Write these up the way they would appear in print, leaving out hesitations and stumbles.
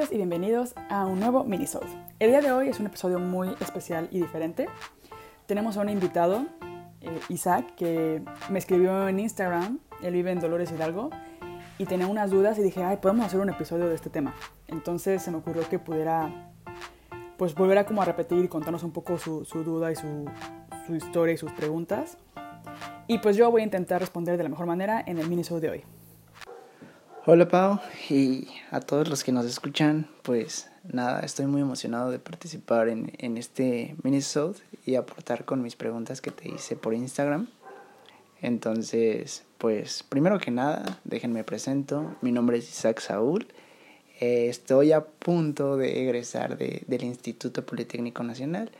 noches y bienvenidos a un nuevo minisode. El día de hoy es un episodio muy especial y diferente. Tenemos a un invitado, Isaac, que me escribió en Instagram. Él vive en Dolores Hidalgo y tenía unas dudas y dije, podemos hacer un episodio de este tema. Entonces se me ocurrió que pudiera pues volver a como a repetir y contarnos un poco su duda y su historia y sus preguntas. Y pues yo voy a intentar responder de la mejor manera en el minisode de hoy. Hola Pau, y a todos los que nos escuchan, pues nada, estoy muy emocionado de participar en este minisode y aportar con mis preguntas que te hice por Instagram. Entonces, pues primero que nada, déjenme presento, mi nombre es Isaac Saúl, estoy a punto de egresar del Instituto Politécnico Nacional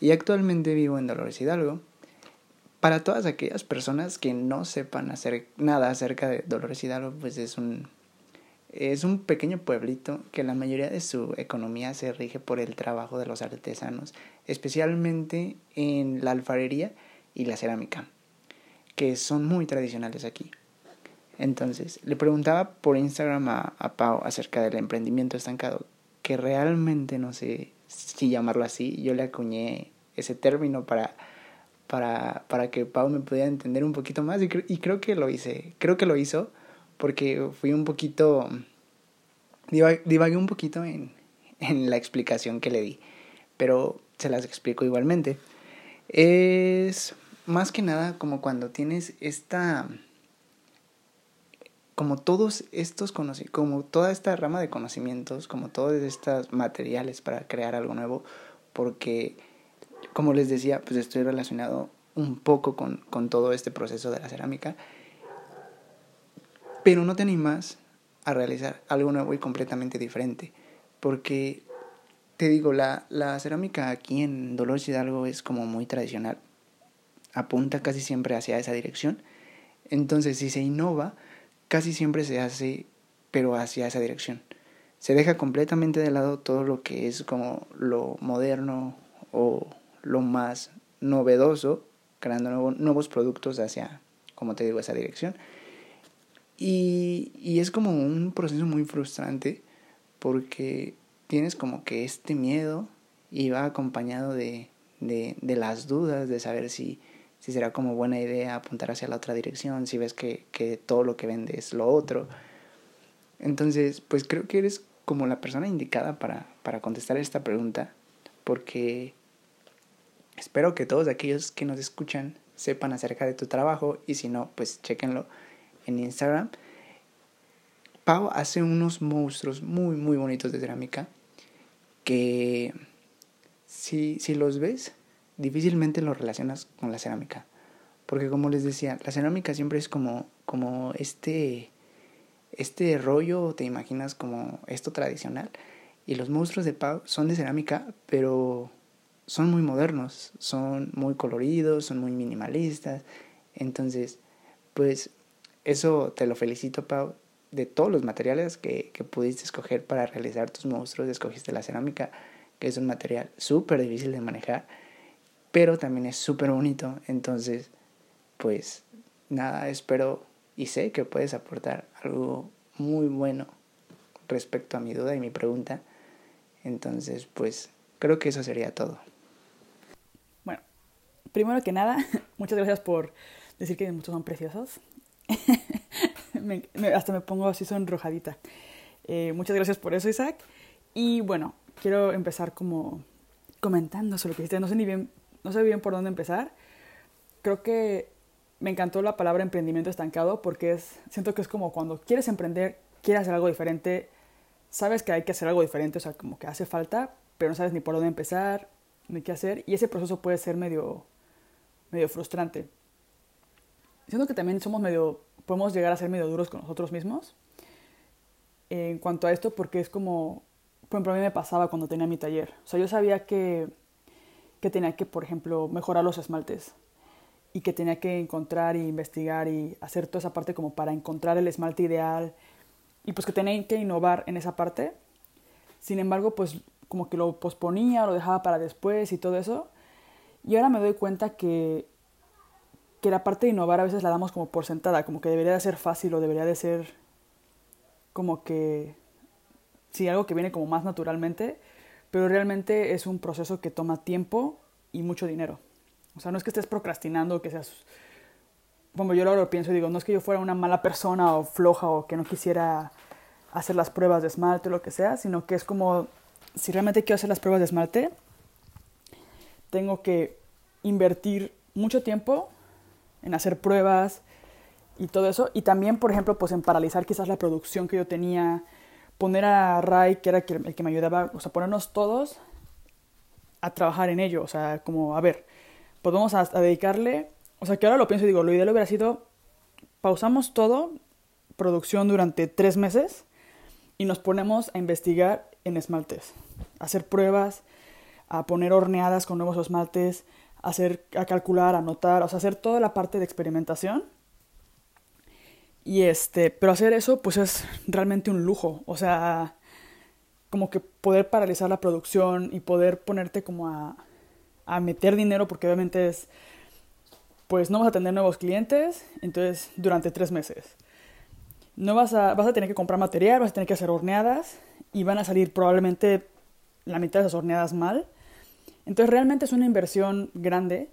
y actualmente vivo en Dolores Hidalgo. Para todas aquellas personas que no sepan hacer nada acerca de Dolores Hidalgo, pues es un pequeño pueblito que la mayoría de su economía se rige por el trabajo de los artesanos, especialmente en la alfarería y la cerámica, que son muy tradicionales aquí. Entonces, le preguntaba por Instagram a Pau acerca del emprendimiento estancado, que realmente no sé si llamarlo así, yo le acuñé ese término para que Pau me pudiera entender un poquito más y creo que lo hizo porque fui un poquito, divagué un poquito en la explicación que le di, pero se las explico igualmente. Es más que nada como cuando tienes toda esta rama de conocimientos, como todos estos materiales para crear algo nuevo, porque como les decía, pues estoy relacionado un poco con todo este proceso de la cerámica. Pero no te animas a realizar algo nuevo y completamente diferente. Porque, te digo, la cerámica aquí en Dolores Hidalgo es como muy tradicional. Apunta casi siempre hacia esa dirección. Entonces, si se innova, casi siempre se hace, pero hacia esa dirección. Se deja completamente de lado todo lo que es como lo moderno o lo más novedoso, creando nuevos productos hacia, como te digo, esa dirección. Y es como un proceso muy frustrante porque tienes como que este miedo y va acompañado de las dudas de saber si será como buena idea apuntar hacia la otra dirección, si ves que todo lo que vende es lo otro. Entonces, pues creo que eres como la persona indicada para contestar esta pregunta porque espero que todos aquellos que nos escuchan sepan acerca de tu trabajo y si no, pues chéquenlo en Instagram. Pau hace unos monstruos muy, muy bonitos de cerámica que si los ves, difícilmente los relacionas con la cerámica. Porque como les decía, la cerámica siempre es como este rollo, te imaginas como esto tradicional. Y los monstruos de Pau son de cerámica, pero son muy modernos, son muy coloridos, son muy minimalistas. Entonces, pues eso te lo felicito, Pau. De todos los materiales que pudiste escoger para realizar tus monstruos, escogiste la cerámica, que es un material súper difícil de manejar, pero también es súper bonito. Entonces, pues nada, espero y sé que puedes aportar algo muy bueno respecto a mi duda y mi pregunta. Entonces, pues creo que eso sería todo. Primero que nada, muchas gracias por decir que muchos son preciosos. Hasta me pongo así sonrojadita. Muchas gracias por eso, Isaac. Y bueno, quiero empezar como comentando sobre lo que hiciste. No sé bien por dónde empezar. Creo que me encantó la palabra emprendimiento estancado porque siento que es como cuando quieres emprender, quieres hacer algo diferente, sabes que hay que hacer algo diferente, o sea, como que hace falta, pero no sabes ni por dónde empezar, ni qué hacer, y ese proceso puede ser medio frustrante. Siento que también podemos llegar a ser medio duros con nosotros mismos en cuanto a esto, porque es como, por ejemplo, a mí me pasaba cuando tenía mi taller. O sea, yo sabía que tenía que, por ejemplo, mejorar los esmaltes y que tenía que encontrar e investigar y hacer toda esa parte como para encontrar el esmalte ideal y pues que tenía que innovar en esa parte. Sin embargo, pues como que lo posponía o lo dejaba para después y todo eso. Y ahora me doy cuenta que la parte de innovar a veces la damos como por sentada, como que debería de ser fácil o debería de ser como que sí, algo que viene como más naturalmente, pero realmente es un proceso que toma tiempo y mucho dinero. O sea, no es que estés procrastinando, que seas... Bueno, yo ahora lo pienso y digo, no es que yo fuera una mala persona o floja o que no quisiera hacer las pruebas de esmalte o lo que sea, sino que es como, si realmente quiero hacer las pruebas de esmalte, tengo que invertir mucho tiempo en hacer pruebas y todo eso. Y también, por ejemplo, pues en paralizar quizás la producción que yo tenía, poner a Ray, que era el que me ayudaba, o sea, ponernos todos a trabajar en ello. O sea, como, a ver, pues vamos a dedicarle... O sea, que ahora lo pienso y digo, lo ideal hubiera sido, pausamos todo, producción durante 3 meses, y nos ponemos a investigar en esmaltes, a hacer pruebas, a poner horneadas con nuevos esmaltes, a calcular, a anotar, o sea, hacer toda la parte de experimentación. Y pero hacer eso, pues es realmente un lujo. O sea, como que poder paralizar la producción y poder ponerte como a meter dinero, porque obviamente es... pues no vas a tener nuevos clientes, entonces durante 3 meses. No vas a tener que comprar material, vas a tener que hacer horneadas y van a salir probablemente la mitad de esas horneadas mal. Entonces realmente es una inversión grande.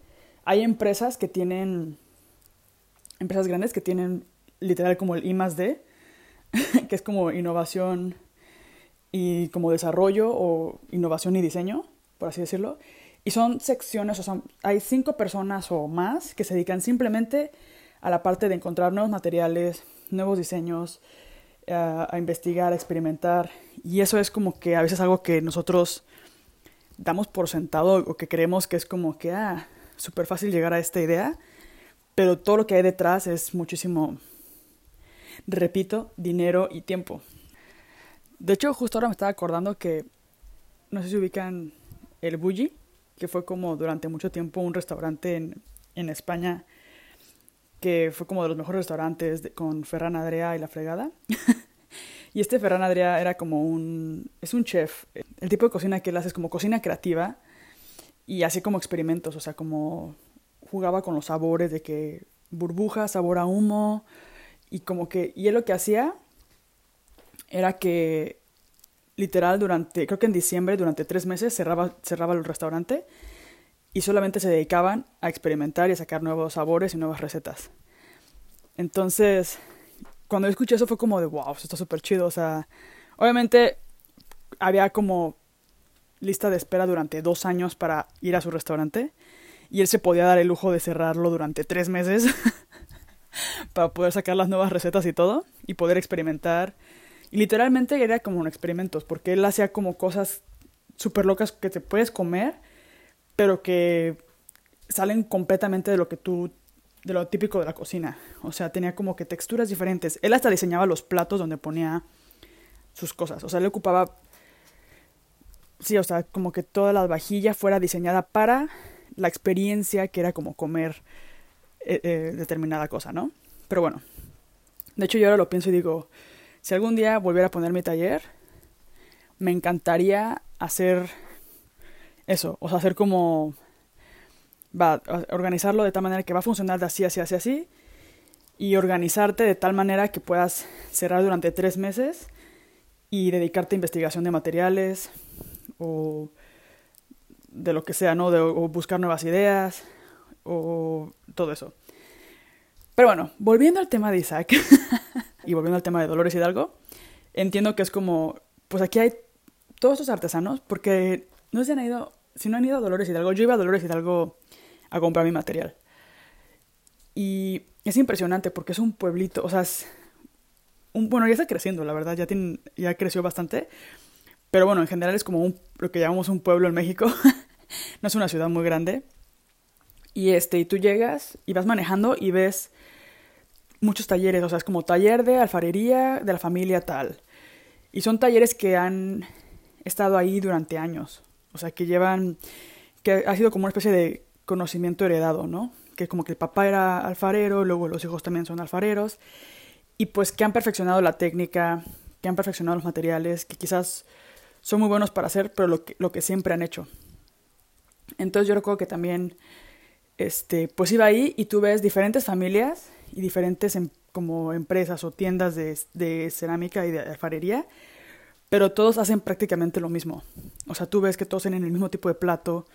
Hay empresas grandes que tienen literal como el I+D, que es como innovación y como desarrollo o innovación y diseño, por así decirlo. Y son secciones, o sea, hay 5 personas o más que se dedican simplemente a la parte de encontrar nuevos materiales, nuevos diseños, a investigar, a experimentar. Y eso es como que a veces algo que nosotros damos por sentado o que creemos que es como que, súper fácil llegar a esta idea. Pero todo lo que hay detrás es muchísimo, repito, dinero y tiempo. De hecho, justo ahora me estaba acordando que, no sé si ubican El Bulli, que fue como durante mucho tiempo un restaurante en España, que fue como de los mejores restaurantes con Ferran Adrià y la fregada. Y Ferran Adrià era es un chef. El tipo de cocina que él hace es como cocina creativa y así como experimentos, o sea, como jugaba con los sabores de que burbuja, sabor a humo, y como que... Y él lo que hacía era que... literal, creo que en diciembre, durante 3 meses, cerraba el restaurante y solamente se dedicaban a experimentar y a sacar nuevos sabores y nuevas recetas. Entonces, cuando yo escuché eso fue como de, wow, esto está súper chido. O sea, obviamente había como lista de espera durante 2 años para ir a su restaurante y él se podía dar el lujo de cerrarlo durante 3 meses para poder sacar las nuevas recetas y todo y poder experimentar. Y literalmente era como experimentos, porque él hacía como cosas súper locas que te puedes comer, pero que salen completamente de lo típico de la cocina. O sea, tenía como que texturas diferentes. Él hasta diseñaba los platos donde ponía sus cosas. O sea, él ocupaba, sí, o sea, como que toda la vajilla fuera diseñada para la experiencia que era como comer determinada cosa, ¿no? Pero bueno, de hecho yo ahora lo pienso y digo... Si algún día volviera a poner mi taller, me encantaría hacer eso. O sea, hacer como... organizarlo de tal manera que va a funcionar de así, así, así, así. Y organizarte de tal manera que puedas cerrar durante 3 meses y dedicarte a investigación de materiales o de lo que sea, ¿no? O buscar nuevas ideas o todo eso. Pero bueno, volviendo al tema de Isaac... Y volviendo al tema de Dolores Hidalgo, entiendo que es como, pues aquí hay todos estos artesanos, porque no se han ido, si no han ido a Dolores Hidalgo, yo iba a Dolores Hidalgo a comprar mi material. Y es impresionante porque es un pueblito, o sea, bueno, ya está creciendo, la verdad, ya creció bastante, pero bueno, en general es como lo que llamamos un pueblo en México, no es una ciudad muy grande. Y tú llegas y vas manejando y ves... muchos talleres, o sea, es como taller de alfarería de la familia tal. Y son talleres que han estado ahí durante años. O sea, que ha sido como una especie de conocimiento heredado, ¿no? Que como que el papá era alfarero, luego los hijos también son alfareros. Y pues que han perfeccionado la técnica, que han perfeccionado los materiales, que quizás son muy buenos para hacer, pero lo que siempre han hecho. Entonces yo recuerdo que también, pues iba ahí y tú ves diferentes familias... y diferentes como empresas o tiendas de cerámica y de alfarería, pero todos hacen prácticamente lo mismo. O sea, tú ves que todos tienen el mismo tipo de plato,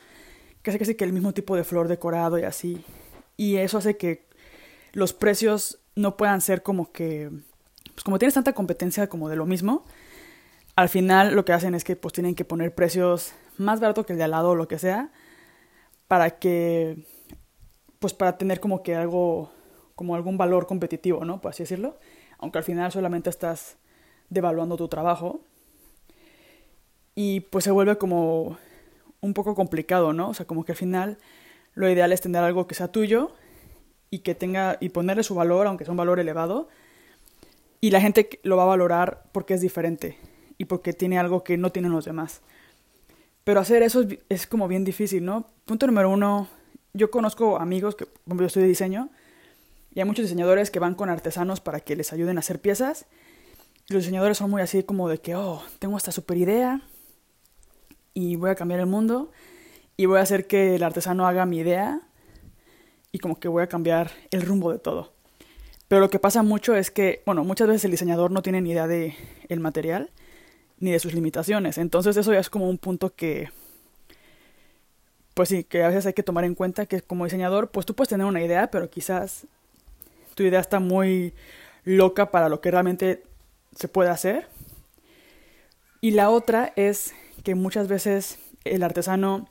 casi que el mismo tipo de flor decorado y así. Y eso hace que los precios no puedan ser como que... Pues como tienes tanta competencia como de lo mismo, al final lo que hacen es que pues tienen que poner precios más baratos que el de al lado o lo que sea, para que... Pues para tener como que algo... Como algún valor competitivo, ¿no? Por así decirlo. Aunque al final solamente estás devaluando tu trabajo. Y pues se vuelve como... un poco complicado, ¿no? O sea, como que al final lo ideal es tener algo que sea tuyo y que tenga y ponerle su valor, aunque sea un valor elevado, y la gente lo va a valorar porque es diferente y porque tiene algo que no tienen los demás. Pero hacer eso es como bien difícil, ¿no? Punto número uno, yo conozco amigos que, bueno, yo estudio de diseño y hay muchos diseñadores que van con artesanos para que les ayuden a hacer piezas. Y los diseñadores son muy así como de que, oh, tengo esta super idea y voy a cambiar el mundo, y voy a hacer que el artesano haga mi idea, y como que voy a cambiar el rumbo de todo. Pero lo que pasa mucho es que, bueno, muchas veces el diseñador no tiene ni idea del material, ni de sus limitaciones. Entonces eso ya es como un punto que, pues sí, que a veces hay que tomar en cuenta, que como diseñador, pues tú puedes tener una idea, pero quizás tu idea está muy loca para lo que realmente se puede hacer. Y la otra es... que muchas veces el artesano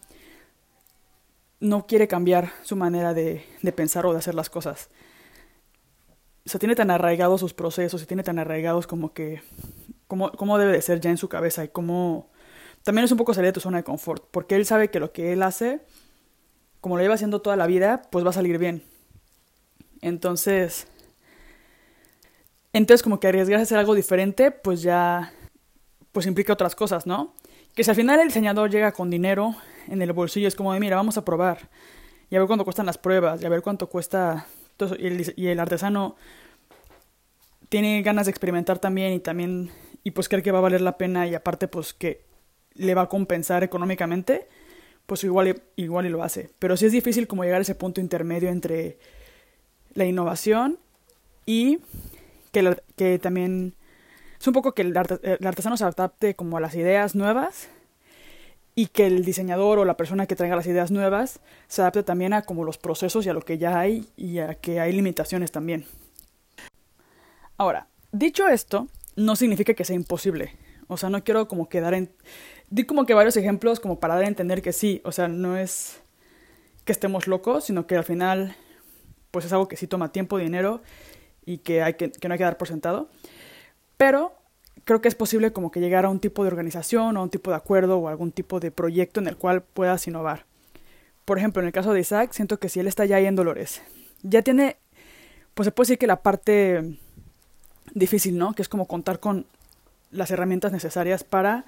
no quiere cambiar su manera de pensar o de hacer las cosas. O sea, tiene tan arraigados sus procesos y tiene tan arraigados como que... Cómo debe de ser ya en su cabeza y cómo... También es un poco salir de tu zona de confort, porque él sabe que lo que él hace, como lo lleva haciendo toda la vida, pues va a salir bien. Entonces como que arriesgarse a hacer algo diferente, pues ya... pues implica otras cosas, ¿no? Que si al final el diseñador llega con dinero en el bolsillo, es como de, mira, vamos a probar, y a ver cuánto cuestan las pruebas, y a ver cuánto cuesta... Entonces, y el artesano tiene ganas de experimentar también, y pues cree que va a valer la pena, y aparte pues que le va a compensar económicamente, pues igual y lo hace. Pero sí es difícil como llegar a ese punto intermedio entre la innovación y que también... Es un poco que el artesano se adapte como a las ideas nuevas y que el diseñador o la persona que traiga las ideas nuevas se adapte también a como los procesos y a lo que ya hay y a que hay limitaciones también. Ahora, dicho esto, no significa que sea imposible. O sea, no quiero como quedar en... Di como que varios ejemplos como para dar a entender que sí. O sea, no es que estemos locos, sino que al final pues es algo que sí toma tiempo, dinero y que no hay que dar por sentado. Pero creo que es posible como que llegar a un tipo de organización o a un tipo de acuerdo o algún tipo de proyecto en el cual puedas innovar. Por ejemplo, en el caso de Isaac, siento que si él está ya ahí en Dolores, ya tiene, pues se puede decir que la parte difícil, ¿no? Que es como contar con las herramientas necesarias para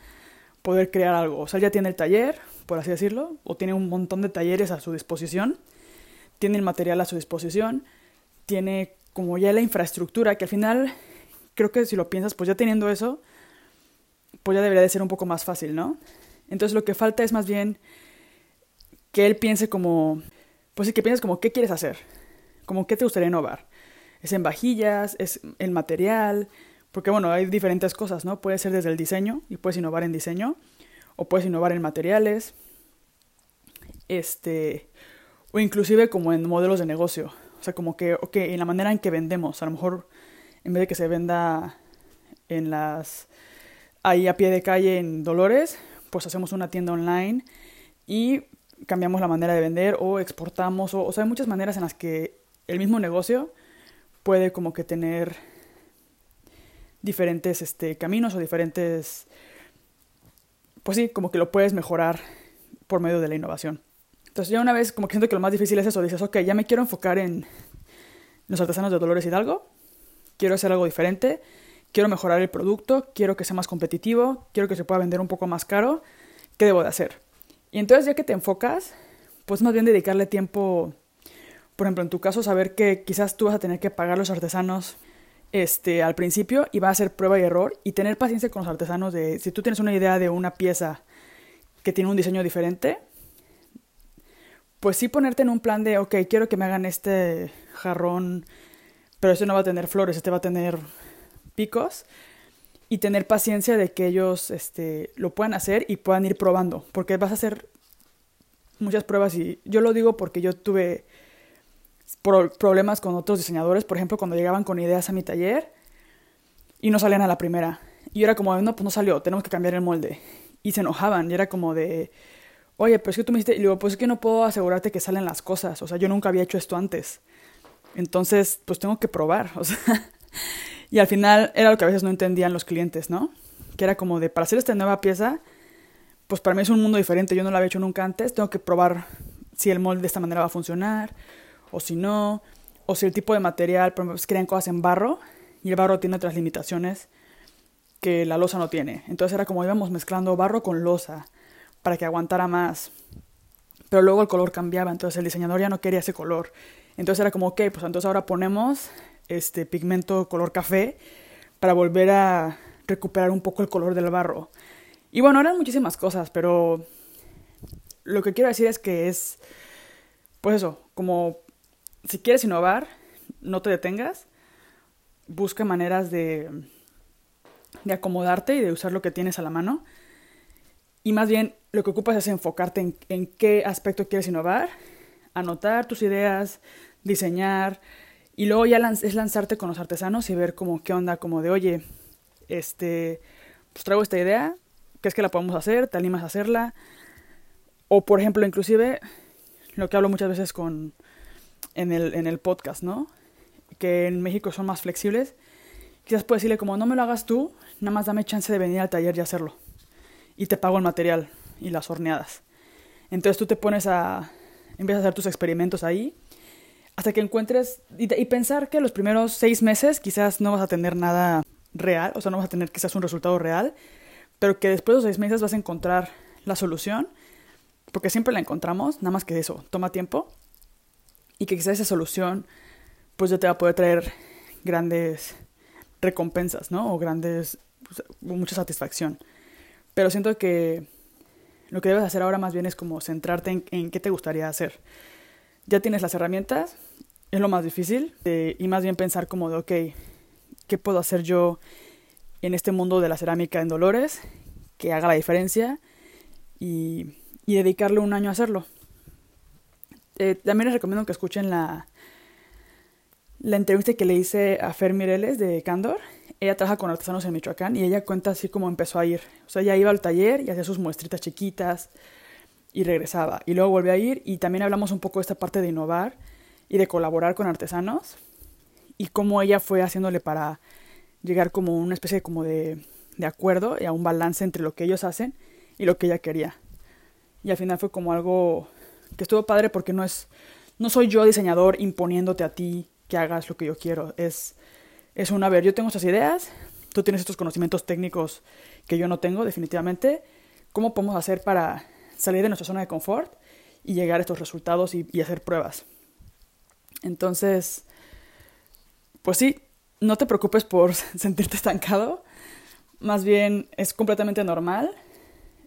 poder crear algo. O sea, ya tiene el taller, por así decirlo, o tiene un montón de talleres a su disposición, tiene el material a su disposición, tiene como ya la infraestructura que al final... Creo que si lo piensas, pues ya teniendo eso, pues ya debería de ser un poco más fácil, ¿no? Entonces lo que falta es más bien que él piense como... Pues sí, que pienses como qué quieres hacer, como qué te gustaría innovar. Es en vajillas, es en material, porque bueno, hay diferentes cosas, ¿no? Puede ser desde el diseño y puedes innovar en diseño, o puedes innovar en materiales, o inclusive como en modelos de negocio. O sea, como que, ok, en la manera en que vendemos, a lo mejor... En vez de que se venda ahí a pie de calle en Dolores, pues hacemos una tienda online y cambiamos la manera de vender o exportamos. O sea, hay muchas maneras en las que el mismo negocio puede como que tener diferentes caminos o diferentes... Pues sí, como que lo puedes mejorar por medio de la innovación. Entonces ya una vez como que siento que lo más difícil es eso. Dices, ok, ya me quiero enfocar en los artesanos de Dolores Hidalgo. Quiero hacer algo diferente, quiero mejorar el producto, quiero que sea más competitivo, quiero que se pueda vender un poco más caro. ¿Qué debo de hacer? Y entonces ya que te enfocas, pues más bien dedicarle tiempo, por ejemplo, en tu caso, saber que quizás tú vas a tener que pagar a los artesanos al principio y va a ser prueba y error, y tener paciencia con los artesanos de si tú tienes una idea de una pieza que tiene un diseño diferente, pues sí ponerte en un plan de, ok, quiero que me hagan este jarrón, pero este no va a tener flores, este va a tener picos. y tener paciencia de que ellos lo puedan hacer y puedan ir probando, porque vas a hacer muchas pruebas. Y yo lo digo porque yo tuve problemas con otros diseñadores, por ejemplo, cuando llegaban con ideas a mi taller y no salían a la primera. Y yo era como, no, pues no salió, tenemos que cambiar el molde. Y se enojaban, y era como de, oye, pero es que tú me dijiste, y le digo, pues es que no puedo asegurarte que salen las cosas, o sea, yo nunca había hecho esto antes. Entonces, pues tengo que probar, o sea. Y al final era lo que a veces no entendían los clientes, ¿no? Que era como de, para hacer esta nueva pieza, pues para mí es un mundo diferente, yo no la había hecho nunca antes, tengo que probar si el molde de esta manera va a funcionar, o si no, o si el tipo de material, por ejemplo, pues crean cosas en barro, y el barro tiene otras limitaciones que la losa no tiene. Entonces era como íbamos mezclando barro con losa para que aguantara más. Pero luego el color cambiaba, entonces el diseñador ya no quería ese color. Entonces era como, ok, pues entonces ahora ponemos este pigmento color café para volver a recuperar un poco el color del barro. Y bueno, eran muchísimas cosas, pero lo que quiero decir es que es, pues eso, como si quieres innovar, no te detengas, busca maneras de acomodarte y de usar lo que tienes a la mano. Y más bien lo que ocupas es enfocarte en qué aspecto quieres innovar, anotar tus ideas, diseñar, y luego ya es lanzarte con los artesanos y ver como qué onda, como de, oye, pues traigo esta idea, ¿crees que la podemos hacer? ¿Te animas a hacerla? O por ejemplo, inclusive, lo que hablo muchas veces en el podcast, ¿no? Que en México son más flexibles. Quizás puedes decirle como, no me lo hagas tú, nada más dame chance de venir al taller y hacerlo. Y te pago el material y las horneadas. Entonces tú te pones empiezas a hacer tus experimentos ahí, hasta que encuentres, y pensar que los primeros 6 meses quizás no vas a tener nada real, o sea, no vas a tener quizás un resultado real, pero que después de los 6 meses vas a encontrar la solución, porque siempre la encontramos, nada más que eso, toma tiempo, y que quizás esa solución, pues ya te va a poder traer grandes recompensas, ¿no? O mucha satisfacción. Pero siento que lo que debes hacer ahora más bien es como centrarte en qué te gustaría hacer. Ya tienes las herramientas, es lo más difícil, y más bien pensar como de, ok, ¿qué puedo hacer yo en este mundo de la cerámica en Dolores que haga la diferencia? Y dedicarle un año a hacerlo. También les recomiendo que escuchen la entrevista que le hice a Fer Mireles de Cándor. Ella trabaja con artesanos en Michoacán y ella cuenta así como empezó a ir. O sea, ella iba al taller y hacía sus muestritas chiquitas y regresaba. Y luego volvió a ir, y también hablamos un poco de esta parte de innovar y de colaborar con artesanos y cómo ella fue haciéndole para llegar como una especie como de acuerdo y a un balance entre lo que ellos hacen y lo que ella quería. Y al final fue como algo que estuvo padre, porque no soy yo diseñador imponiéndote a ti que hagas lo que yo quiero. Es un, a ver, yo tengo estas ideas, tú tienes estos conocimientos técnicos que yo no tengo definitivamente, ¿cómo podemos hacer para salir de nuestra zona de confort y llegar a estos resultados y hacer pruebas? Entonces, pues sí, no te preocupes por sentirte estancado, más bien es completamente normal,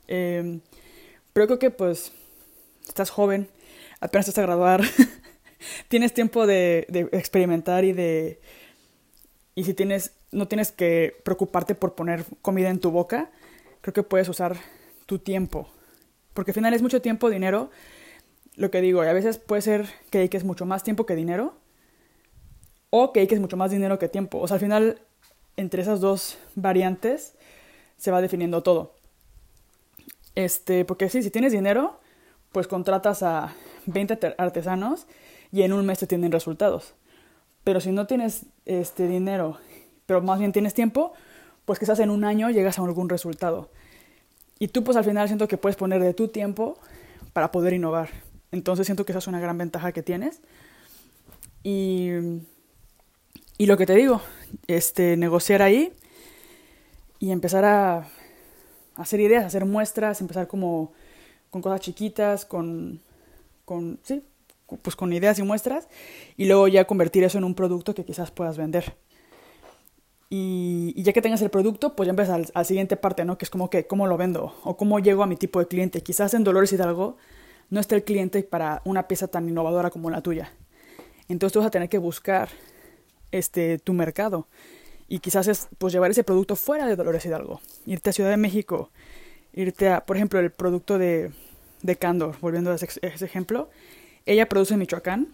pero creo que pues estás joven, apenas estás a graduar, tienes tiempo de experimentar y si no tienes que preocuparte por poner comida en tu boca, creo que puedes usar tu tiempo. Porque al final es mucho tiempo, dinero, lo que digo, y a veces puede ser que dediques mucho más tiempo que dinero, o que dediques mucho más dinero que tiempo. O sea, al final, entre esas dos variantes, se va definiendo todo. Porque sí, si tienes dinero, pues contratas a 20 artesanos y en un mes te tienen resultados. Pero si no tienes dinero, pero más bien tienes tiempo, pues quizás en un año llegas a algún resultado. Y tú pues al final siento que puedes poner de tu tiempo para poder innovar. Entonces siento que esa es una gran ventaja que tienes. Y lo que te digo, negociar ahí y empezar a hacer ideas, hacer muestras, empezar como con cosas chiquitas, sí, pues con ideas y muestras, y luego ya convertir eso en un producto que quizás puedas vender. Y ya que tengas el producto, pues ya empiezas a la siguiente parte, ¿no? Que es como que, ¿cómo lo vendo? O ¿cómo llego a mi tipo de cliente? Quizás en Dolores Hidalgo no esté el cliente para una pieza tan innovadora como la tuya. Entonces tú vas a tener que buscar tu mercado. Y quizás es pues llevar ese producto fuera de Dolores Hidalgo. Irte a Ciudad de México. Irte a, por ejemplo, el producto de Cándor. Volviendo a ese ejemplo. Ella produce en Michoacán.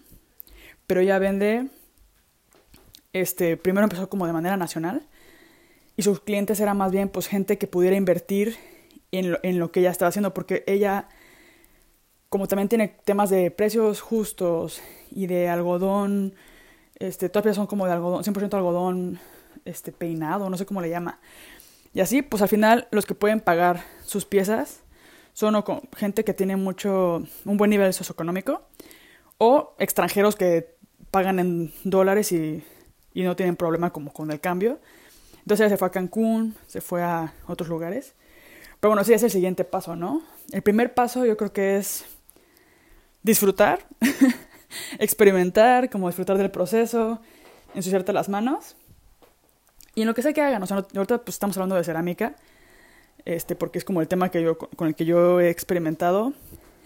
Pero ella vende... primero empezó como de manera nacional. Y sus clientes eran más bien pues gente que pudiera invertir en lo que ella estaba haciendo. Porque ella... Como también tiene temas de precios justos y de algodón, todavía son como de algodón, 100% algodón, peinado, no sé cómo le llama. Y así, pues al final los que pueden pagar sus piezas son o gente que tiene un buen nivel socioeconómico o extranjeros que pagan en dólares y no tienen problema como con el cambio. Entonces ella se fue a Cancún, se fue a otros lugares. Pero bueno, sí es el siguiente paso, ¿no? El primer paso yo creo que es disfrutar, experimentar, como disfrutar del proceso, ensuciarte las manos y en lo que sea que hagan. O sea, ahorita pues estamos hablando de cerámica, porque es como el tema que yo, con el que yo he experimentado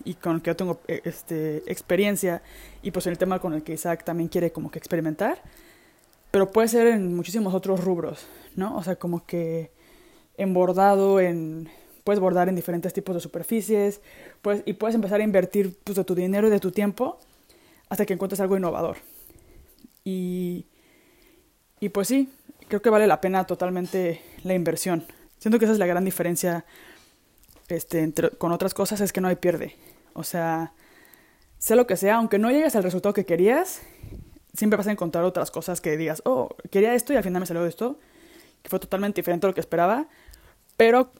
y con el que yo tengo experiencia, y pues el tema con el que Isaac también quiere como que experimentar, pero puede ser en muchísimos otros rubros, ¿no? O sea, como que en bordado, puedes bordar en diferentes tipos de superficies, y puedes empezar a invertir pues, de tu dinero y de tu tiempo hasta que encuentres algo innovador. Y pues sí, creo que vale la pena totalmente la inversión. Siento que esa es la gran diferencia con otras cosas, es que no hay pierde. O sea, sea lo que sea, aunque no llegues al resultado que querías, siempre vas a encontrar otras cosas que digas, oh, quería esto y al final me salió esto, que fue totalmente diferente a lo que esperaba, pero...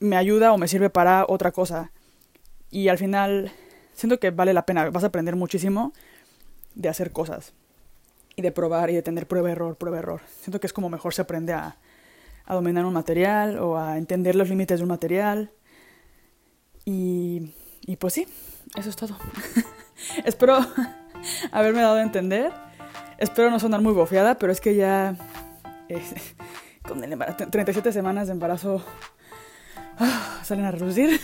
me ayuda o me sirve para otra cosa. Y al final siento que vale la pena. Vas a aprender muchísimo de hacer cosas. Y de probar y de tener prueba-error. Siento que es como mejor se aprende a dominar un material o a entender los límites de un material. Y pues sí, eso es todo. Espero haberme dado a entender. Espero no sonar muy bofeada, pero es que ya con el embarazo, 37 semanas de embarazo... salen a relucir.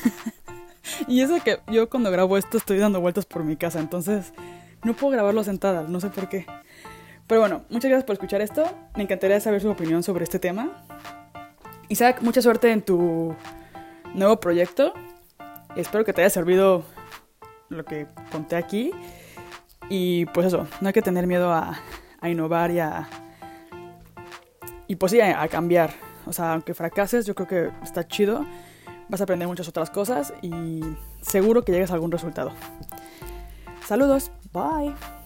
Y eso que yo cuando grabo esto estoy dando vueltas por mi casa, entonces no puedo grabarlo sentada, no sé por qué. Pero bueno, muchas gracias por escuchar esto. Me encantaría saber su opinión sobre este tema. Isaac, mucha suerte en tu nuevo proyecto. Espero que te haya servido lo que conté aquí. Y pues eso, no hay que tener miedo a innovar y pues sí, a cambiar. O sea, aunque fracases, yo creo que está chido. Vas a aprender muchas otras cosas y seguro que llegas a algún resultado. Saludos. Bye.